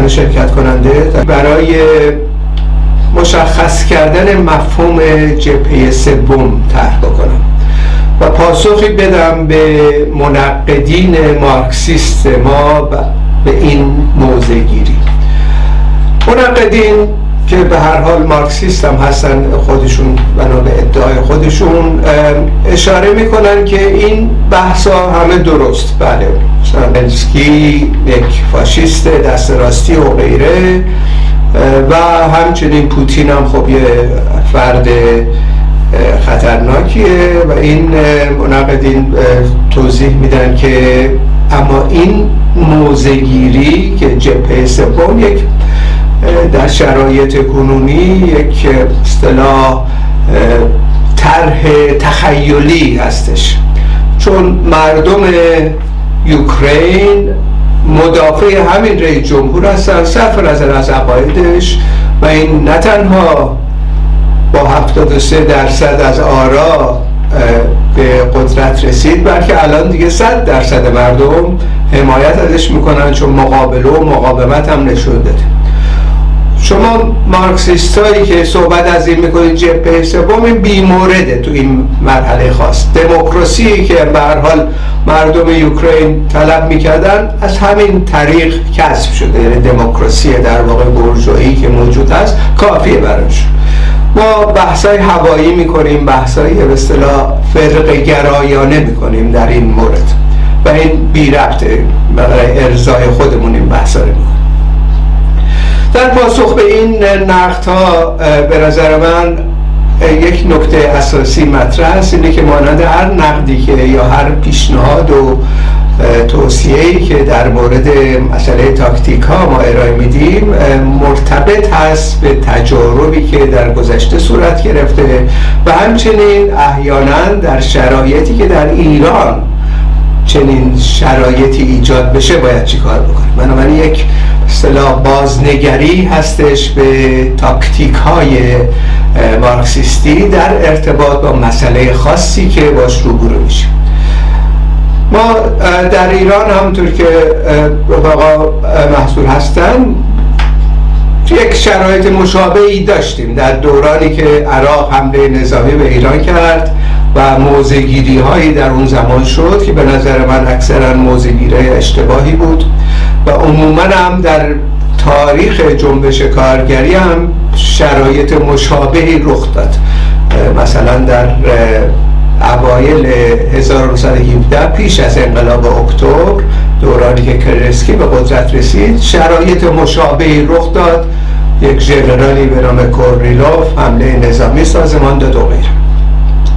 عنوان شرکت کننده برای مشخص کردن مفهوم جبهه سوم طرح بکنم و پاسخی بدم به منقدین مارکسیست ما به این موضع گیری. منقدین که به هر حال مارکسیست هم هستن خودشون بنا به ادعای خودشون اشاره میکنن که این بحثا همه درست، بله ملسکی یک فاشیست دست راستی و غیره و همچنین پوتین هم خب یه فرد خطرناکیه و این منقدین توضیح میدن که اما این موزگیری که جبهه سوم یک در شرایط کنونی یک اصطلاح طرح تخیلی هستش، چون مردم اوکراین مدافع همین رئیس جمهور هستن صرف نظر از عقایدش و این نه تنها با 73% از آرا به قدرت رسید بلکه الان دیگه 100% مردم حمایت ازش میکنن چون مقابله و مقاومت هم نشون داده. شما مارکسیست هایی که صحبت از این میکنید جبهه سوم بیمورده تو این مرحله خاص. دموکراسی که به هر حال مردم اوکراین طلب میکردن از همین طریق کسب شده، یعنی دموکراسی در واقع بورژوایی که موجود هست کافیه برایش. ما بحثای هوایی میکنیم، بحثایی به اصطلاح فرقه گرایانه میکنیم در این مورد و این بی ربطه، برای ارضای خودمون این بحثا رو میکنیم. در پاسخ به این نقدها به نظر من یک نکته اساسی مطرح است، اینه که مانند هر نقدی که یا هر پیشنهاد و توصیه‌ای که در مورد مسئله تاکتیک ها ما ارائه میدیم مرتبط هست به تجاربی که در گذشته صورت گرفته و همچنین احیانا در شرایطی که در ایران چنین شرایطی ایجاد بشه باید چی کار بکنیم. بنابراین یک اصطلاح بازنگری هستش به تاکتیک های مارکسیستی در ارتباط با مسئله خاصی که باش روبرو میشیم. ما در ایران همونطور که رفقا محصول هستن یک شرایط مشابهی داشتیم در دورانی که عراق حمله نظامی به ایران کرد و موضع‌گیری هایی در اون زمان شد که به نظر من اکثرا موضع‌گیری اشتباهی بود و عموما هم در تاریخ جنبش کارگری هم شرایط مشابهی رخ داد. مثلا در اوایل 1917 پیش از انقلاب اکتبر دورانی که کرنسکی به قدرت رسید شرایط مشابهی رخ داد، یک ژنرالی به نام کوریلوف حمله نظامی سازمان داد و غیره.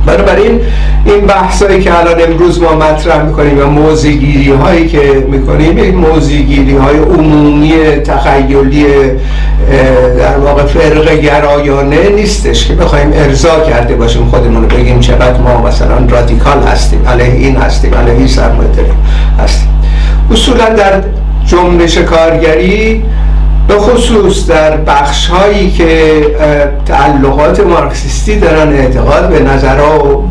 بنابراین این بحثایی که الان امروز ما مطرح میکنیم و موضع‌گیری هایی که میکنیم یک موضع‌گیری های عمومی تخیلی در واقع فرقه گرایانه نیستش که بخوایم ارضا کرده باشیم خودمون، بگیم چقدر ما مثلا رادیکال هستیم، علیه این هستیم، علیه این سرمایه‌داری هستیم. اصولا در جنبش کارگری به خصوص در بخش هایی که تعلقات مارکسیستی دارن، اعتقاد به نظرها و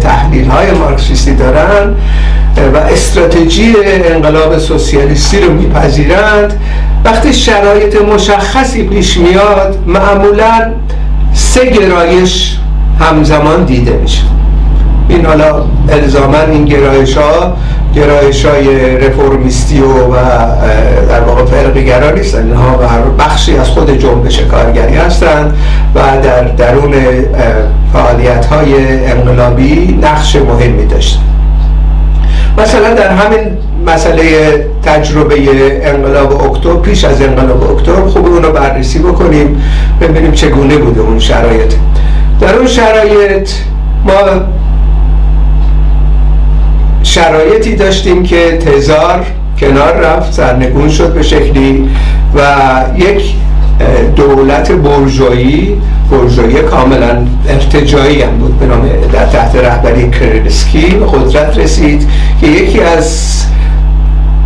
تحلیل های مارکسیستی دارن و استراتژی انقلاب سوسیالیستی رو میپذیرند، وقتی شرایط مشخصی پیش میاد معمولا سه گرایش همزمان دیده میشه. این حالا الزاما این گرایش های رفرمیستی و در واقع فرقه‌گرا نیستن، اینها بخشی از خود جنبش کارگری هستند و در درون فعالیت های انقلابی نقش مهمی داشتن. مثلا در همین مسئله تجربه انقلاب اکتبر، پیش از انقلاب اکتبر خوب اون رو بررسی بکنیم ببینیم چگونه بوده اون شرایط. در اون شرایط ما شرایطی داشتیم که تزار کنار رفت، سرنگون شد به شکلی و یک دولت بورژوایی کاملا ارتجاعی هم بود به نام در تحت رهبری کرنسکی به قدرت رسید که یکی از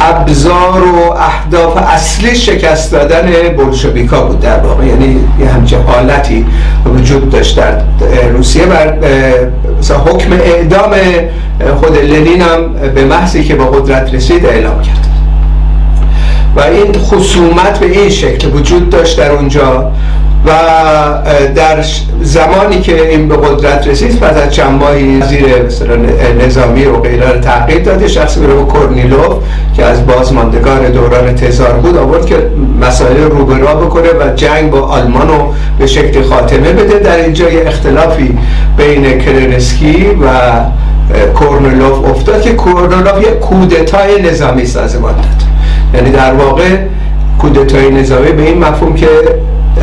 ابزار و اهداف اصلی شکست دادن بولشویکا بود در واقع، یعنی یه همچه حالتی وجود داشت در روسیه و مثلا حکم اعدام خود لنین هم به محضی که با قدرت رسید اعلام کرد. و این خصومت به این شکل وجود داشت در اونجا و در زمانی که این به قدرت رسید پس از چند ماهی وزیر نظامی و غیره تعقیب داده، شخصی به نام کورنیلوف که از بازماندگان دوران تزار بود آورد که مسائل رو به رو بکنه و جنگ با آلمان رو به شکل خاتمه بده. در اینجا یه اختلافی بین کرنسکی و کورنیلوف افتاد که کورنیلوف یک کودتای نظامی سازمان داد، یعنی در واقع کودتای نظامی به این مفهوم که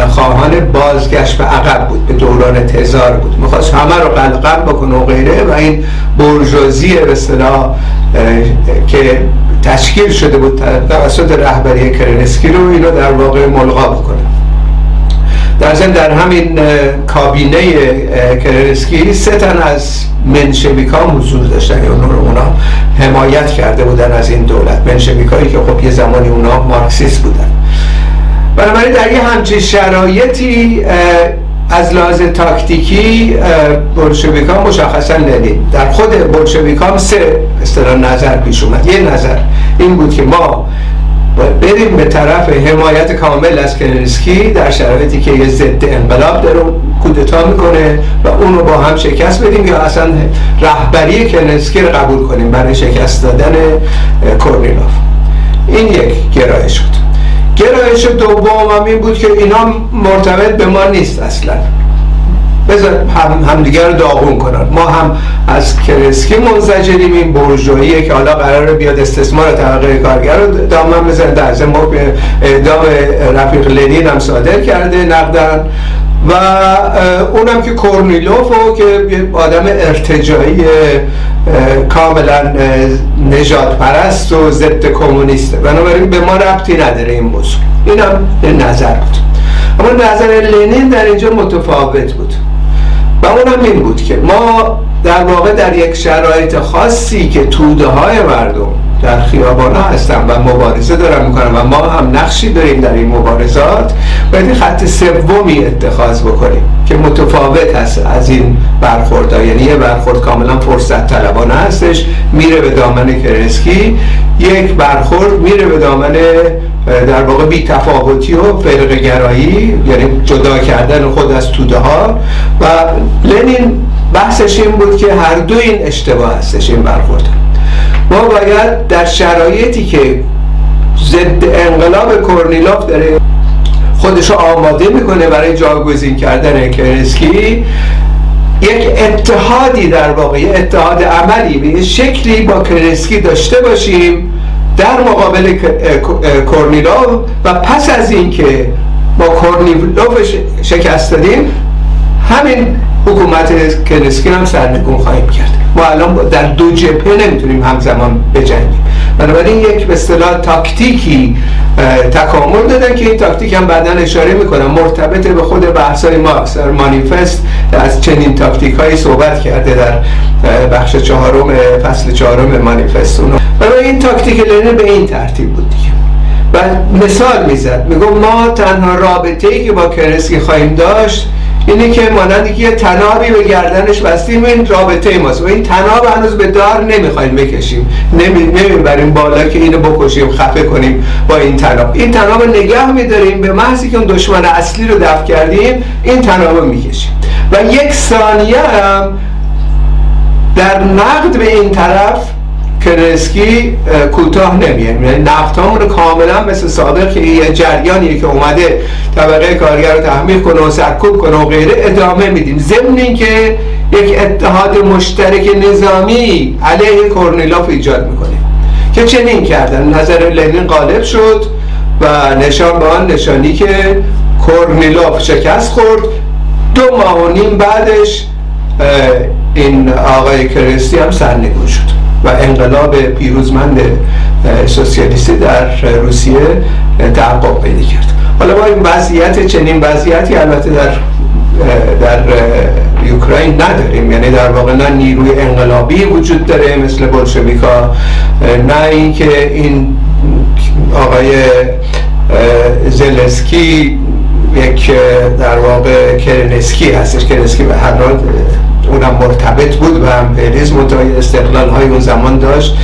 خواهان بازگشت به عقب بود، به دوران تزار بود، میخواست همه رو قلقم بکنه و غیره و این بورژوازی به اصطلاح که تشکیل شده بود توسط رهبری کرنسکی رو اینو در واقع ملغا بکنه. در ضمن در همین کابینه کرنسکی سه تن از منشویکا حضور داشتن، اونا حمایت کرده بودن از این دولت، منشویکایی که خب یه زمانی اونا مارکسیست بودن. بنابراین در یه همچین شرایطی از لحاظ تاکتیکی بولشویک‌ها مشخصا لنین، در خود بولشویک‌ها سه اصطلاح نظر پیش اومد. یه نظر این بود که ما بریم به طرف حمایت کامل از کرنسکی در شرایطی که یه ضد انقلاب داره کودتا میکنه و اونو با هم شکست بدیم، یا اصلا رهبری کرنسکی رو قبول کنیم برای شکست دادن کورنیلوف. این یک گرایش شد. گرایش دوم هم این بود که اینا مرتبط به ما نیست، اصلا بذار همدیگر رو داغون کنن، ما هم از کرنسکی منزجریم، این بورژواییه که حالا قراره بیاد استثمار طبقه کارگر رو دامن بزنه. در ضمن اعدام رفیق لنین هم صادر کرده نقدن و اونم که کورنیلوف که آدم ارتجاعی کاملا نجات پرست و ضد کمونیسته، بنابراین به ما ربطی نداره این موضوع. اینم نظر بود. اما نظر لنین در اینجا متفاوت بود و اونم این بود که ما در واقع در یک شرایط خاصی که توده های مردم در خیابان ها هستن و مبارزه دارن میکنن و ما هم نقشی داریم در این مبارزات، باید این خط سومی اتخاذ بکنیم که متفاوت هست از این برخوردها، یعنی یه برخورد کاملا فرصت طلبانه هستش، میره به دامن کرنسکی، یک برخورد میره به دامن در واقع بی تفاوتی و فرقه گرایی، یعنی جدا کردن خود از توده ها. و لنین بحثش این بود که هر دو این اشتباه هستش. این برخورد ما باید در شرایطی که ضد انقلاب کورنیلوف داره خودشو آماده میکنه برای جاگزین کردن کرنسکی، یک اتحادی در واقع، اتحاد عملی به یه شکلی با کرنسکی داشته باشیم در مقابل کورنیلوف و پس از اینکه با کورنیلوف شکست دادیم همین حکومت کرنسکی هم سرنگون خواهیم کرد. ما الان در دو جبهه نمیتونیم همزمان بجنگیم. بنابراین یک به اصطلاح تاکتیکی تکامل دادن که این تاکتیک هم بعدا اشاره میکنم مرتبط به خود بحثای مارکس. در مانیفست از چنین تاکتیک هایی صحبت کرده در بخش چهارم فصل چهارم مانیفست. برای این تاکتیک لنین به این ترتیب بود دیگه. و مثال میزد، میگم ما تنها رابطه ای که با کرنسکی خواهیم داشت اینه که مانند یه تنابی به گردنش بستیم، این رابطه ماست و این تناب هنوز به دار نمیخوایم بکشیم، نمیبریم بالا که اینو بکشیم خفه کنیم با این تناب. این تناب نگه میداریم، به محضی که اون دشمن اصلی رو دفع کردیم این تناب میکشیم و یک ثانیه هم در نقد به این طرف کرنسکی کوتاه نمیایم، یعنی نقدامون رو کاملا مثل سابق که یه جریانیه که اومده طبقه کارگر رو تحمیل کنه و سرکوب کنه و غیره ادامه میدیم، ضمن اینکه یک اتحاد مشترک نظامی علیه کورنیلوف ایجاد میکنه که چنین کردن. نظر لنین غالب شد و نشان به آن نشانی که کورنیلوف شکست خورد. 2.5 ماه بعدش این آقای کرنسکی هم سرنگون شد و انقلاب پیروزمند سوسیالیستی در روسیه تحقق پیدا کرد. حالا ما این وضعیت، چنین وضعیتی البته در اوکراین نداریم، یعنی در واقع نه نیروی انقلابی وجود داره مثل بولشویکا، نه اینکه این آقای زلنسکی یک در واقع کرنسکی هستش. کرنسکی به هر حال اونم مرتبط بود و هم پیلیز متعای استقلال های اون زمان داشت،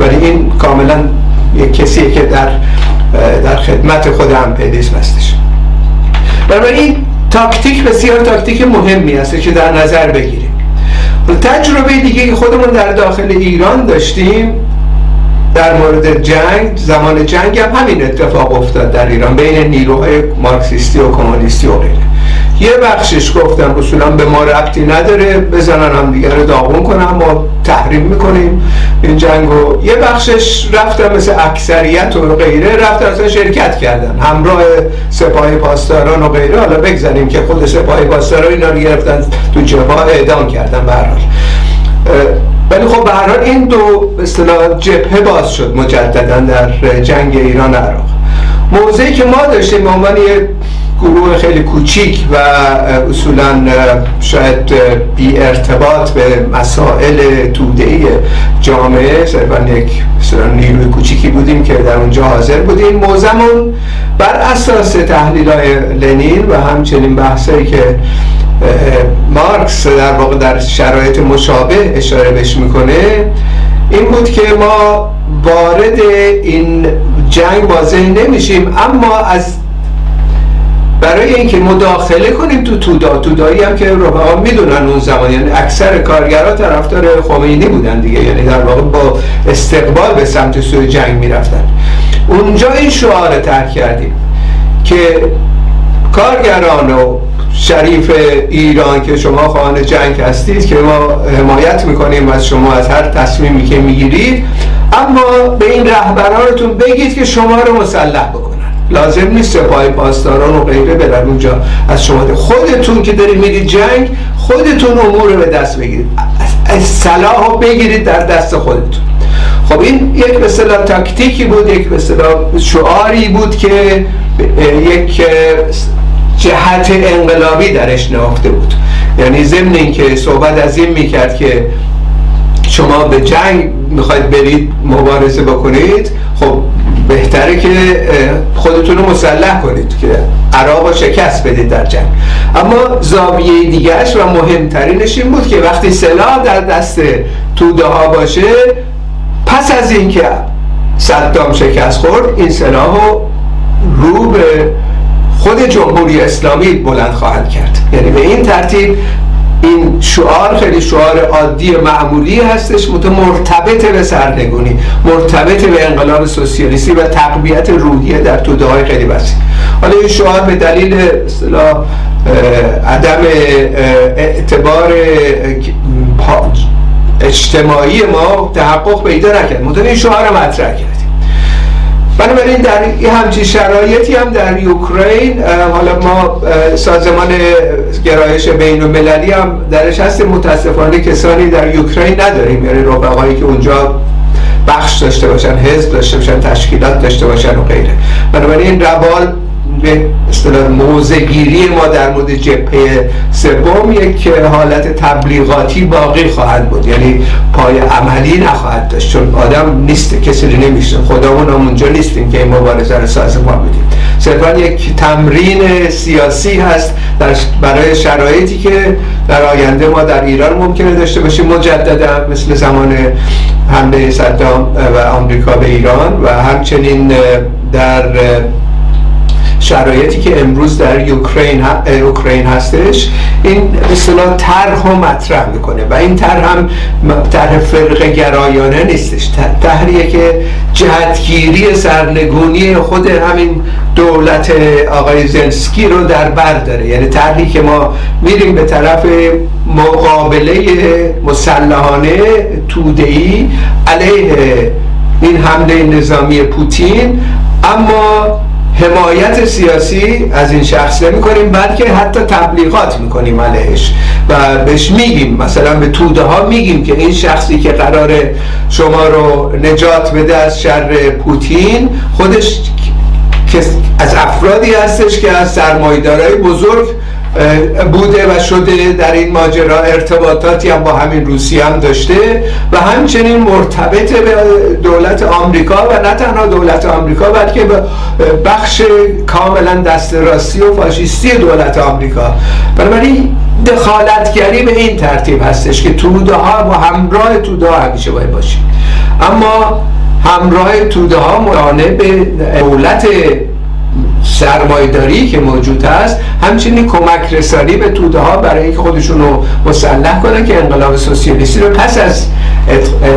ولی این کاملا یک کسیه که در در خدمت خود امپیریسم هستش. بنابراین تاکتیک بسیار تاکتیک مهمی است که در نظر بگیریم. تجربه دیگه که خودمون در داخل ایران داشتیم در مورد جنگ، زمان جنگ هم همین اتفاق افتاد در ایران بین نیروهای مارکسیستی و کمونیستی و غیره. یه بخشش گفتم اصولا به ما ربطی نداره، بزنن هم دیگه رو داغون کنن، ما تحریم میکنیم این جنگو. یه بخشش رفتن مثل اکثریت و غیره، رفتن اصلا شرکت کردن همراه سپاه پاسداران و غیره. حالا بگذاریم که خود سپاه پاسداران اینا رو گرفتن تو جبهه اعدام کردن به هر حال. ولی خب به هر حال این دو به اصطلاح جبهه باز شد مجددا در جنگ ایران عراق. موضعی که ما داشتیم به عنوان یه گروه خیلی کوچیک و اصولا شاید بی ارتباط به مسائل توده‌ای جامعه، صرفا یک نیروی کوچیکی بودیم که در اونجا حاضر بودیم. موضعمون بر اساس تحلیل‌های لنین و همچنین بحثایی که مارکس در واقع در شرایط مشابه اشاره بهش میکنه این بود که ما وارد این جنگ واضح نمیشیم، اما از برای اینکه مداخله کنیم تو تودایی هم که رفقا میدونن اون زمان، یعنی اکثر کارگرها طرفدار خمینی بودن دیگه، یعنی در واقع با استقبال به سمت سوی جنگ میرفتن. اونجا این شعار طرح کردیم که کارگران و شریف ایران که شما خواهان جنگ هستید، که ما حمایت میکنیم از شما از هر تصمیمی که میگیرید، اما به این رهبرانتون بگید که شما رو مسلح بکنن، لازم نیست سپاه پاسداران و غیره برن اونجا از شما. خودتون که دارید میرید جنگ، خودتون امور رو به دست بگیرید، سلاح رو بگیرید در دست خودتون. خب این یک به اصطلاح تاکتیکی بود، یک به اصطلاح شعاری بود که یک جهت انقلابی درش نهفته بود. یعنی ضمن اینکه صحبت از این میکرد که شما به جنگ میخواید برید مبارزه بکنید، خب بهتره که خودتون رو مسلح کنید که عراق رو شکست بدید در جنگ. اما زاویه دیگرش و مهمترینش این بود که وقتی سلاح در دست توده ها باشه، پس از اینکه صدام شکست خورد، این سلاح رو به خود جمهوری اسلامی بلند خواهد کرد. یعنی به این ترتیب این شعار خیلی شعار عادی معمولی هستش، مرتبط به سرنگونی، مرتبط به انقلاب سوسیالیستی و تقویت روحیه در توده های خیلی وسیع. حالا این شعار به دلیل اصطلاح عدم اعتبار اجتماعی ما تحقق پیدا نکرد، این شعار رو مطرح کرد. بنابراین در همچین شرایطی هم در اوکراین، حالا ما سازمان گرایش بین المللی هم درش هستیم، متاسفانه کسانی در اوکراین نداریم، یعنی رفقایی که اونجا بخش داشته باشن، حزب داشته باشن، تشکیلات داشته باشن و غیره. بنابراین روال به اصطلاح موضع‌گیری ما در مورد جبهه سوم یک حالت تبلیغاتی باقی خواهد بود، یعنی پای عملی نخواهد داشت، چون آدم نیست، کسی رو نمیشه، خودمون هم اونجا نیستیم که این مبارزه رو سازمان بدیم. صرفا یک تمرین سیاسی هست برای شرایطی که در آینده ما در ایران ممکنه داشته باشیم، مجددا مثل زمان حمله صدام و آمریکا به ایران و همچنین در شرایطی که امروز در اوکراین هستش. این به اصطلاح طرح و مطرح میکنه و این طرح هم طرح فرقه گرایانه نیستش، طرحیه که جهتگیری سرنگونی خود همین دولت آقای زلنسکی رو در بر داره، یعنی طرحی که ما میریم به طرف مقابله مسلحانه توده‌ای علیه این حمله نظامی پوتین، اما حمایت سیاسی از این شخص نمی کنیم، بلکه حتی تبلیغات میکنیم علیهش و بهش میگیم، مثلا به توده ها میگیم که این شخصی که قرار شما رو نجات بده از شر پوتین خودش از افرادی هستش که از سرمایه‌دارای بزرگ بوده و شده در این ماجرا، ارتباطاتی هم با همین روسیه هم داشته و همچنین مرتبط به دولت آمریکا و نه تنها دولت آمریکا بلکه به بخش کاملا دست راستی و فاشیستی دولت آمریکا. بنابراین دخالتگری به این ترتیب هستش که توده ها و همراه توده ها همیشه باید باشیم. اما همراه توده ها معانه به دولت سرمایه‌داری که موجود هست، همچنین کمک رسانی به توده ها برای اینکه خودشون رو مسلح کنن که انقلاب سوسیالیستی رو پس از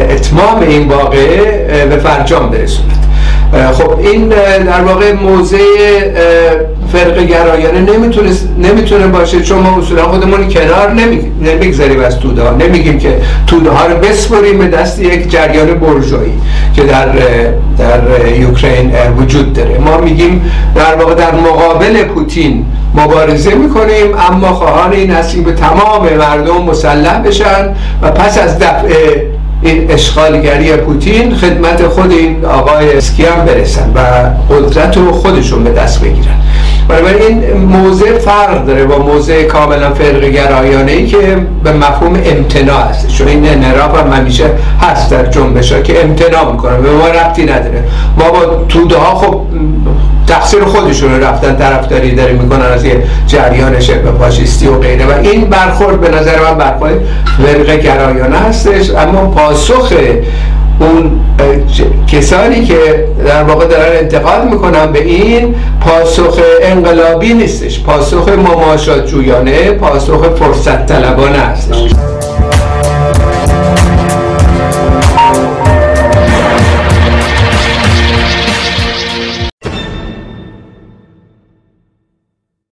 اتمام این واقعه به فرجام برسوند. خب این در واقع موضع فرقه گرایانه نمیتونه باشه، چون ما اصولا خودمون کنار نمیگذاریم از توده ها، نمیگیم که توده ها رو بسپریم به دست یک جریان بورژوایی که در اوکراین وجود داره. ما میگیم در واقع در مقابل پوتین مبارزه میکنیم، اما خواهان این هستیم به تمام مردم مسلح بشن و پس از دفع این اشغالگری پوتین خدمت خود این آقای اسکیان برسن و قدرت رو خودشون به دست بگیرن. برای این موضع فرق داره با موضع کاملا فرقه گرایانه‌ای که به مفهوم امتناع است، چون این انحراف هم همیشه هست در جنبش‌ها که امتناع میکنن، به ما ربطی نداره. ما با توده ها خب تقصیر خودشون رو رفتن طرفداری داری میکنن از یه جریان شبه فاشیستی و غیره، و این برخورد به نظر من برخورد فرقه گرایانه هستش. اما پاسخ اون کسانی که در واقع دارن انتقاد میکنن به این، پاسخ انقلابی نیستش، پاسخ مماشات جویانه، پاسخ فرصت طلبانه هستش.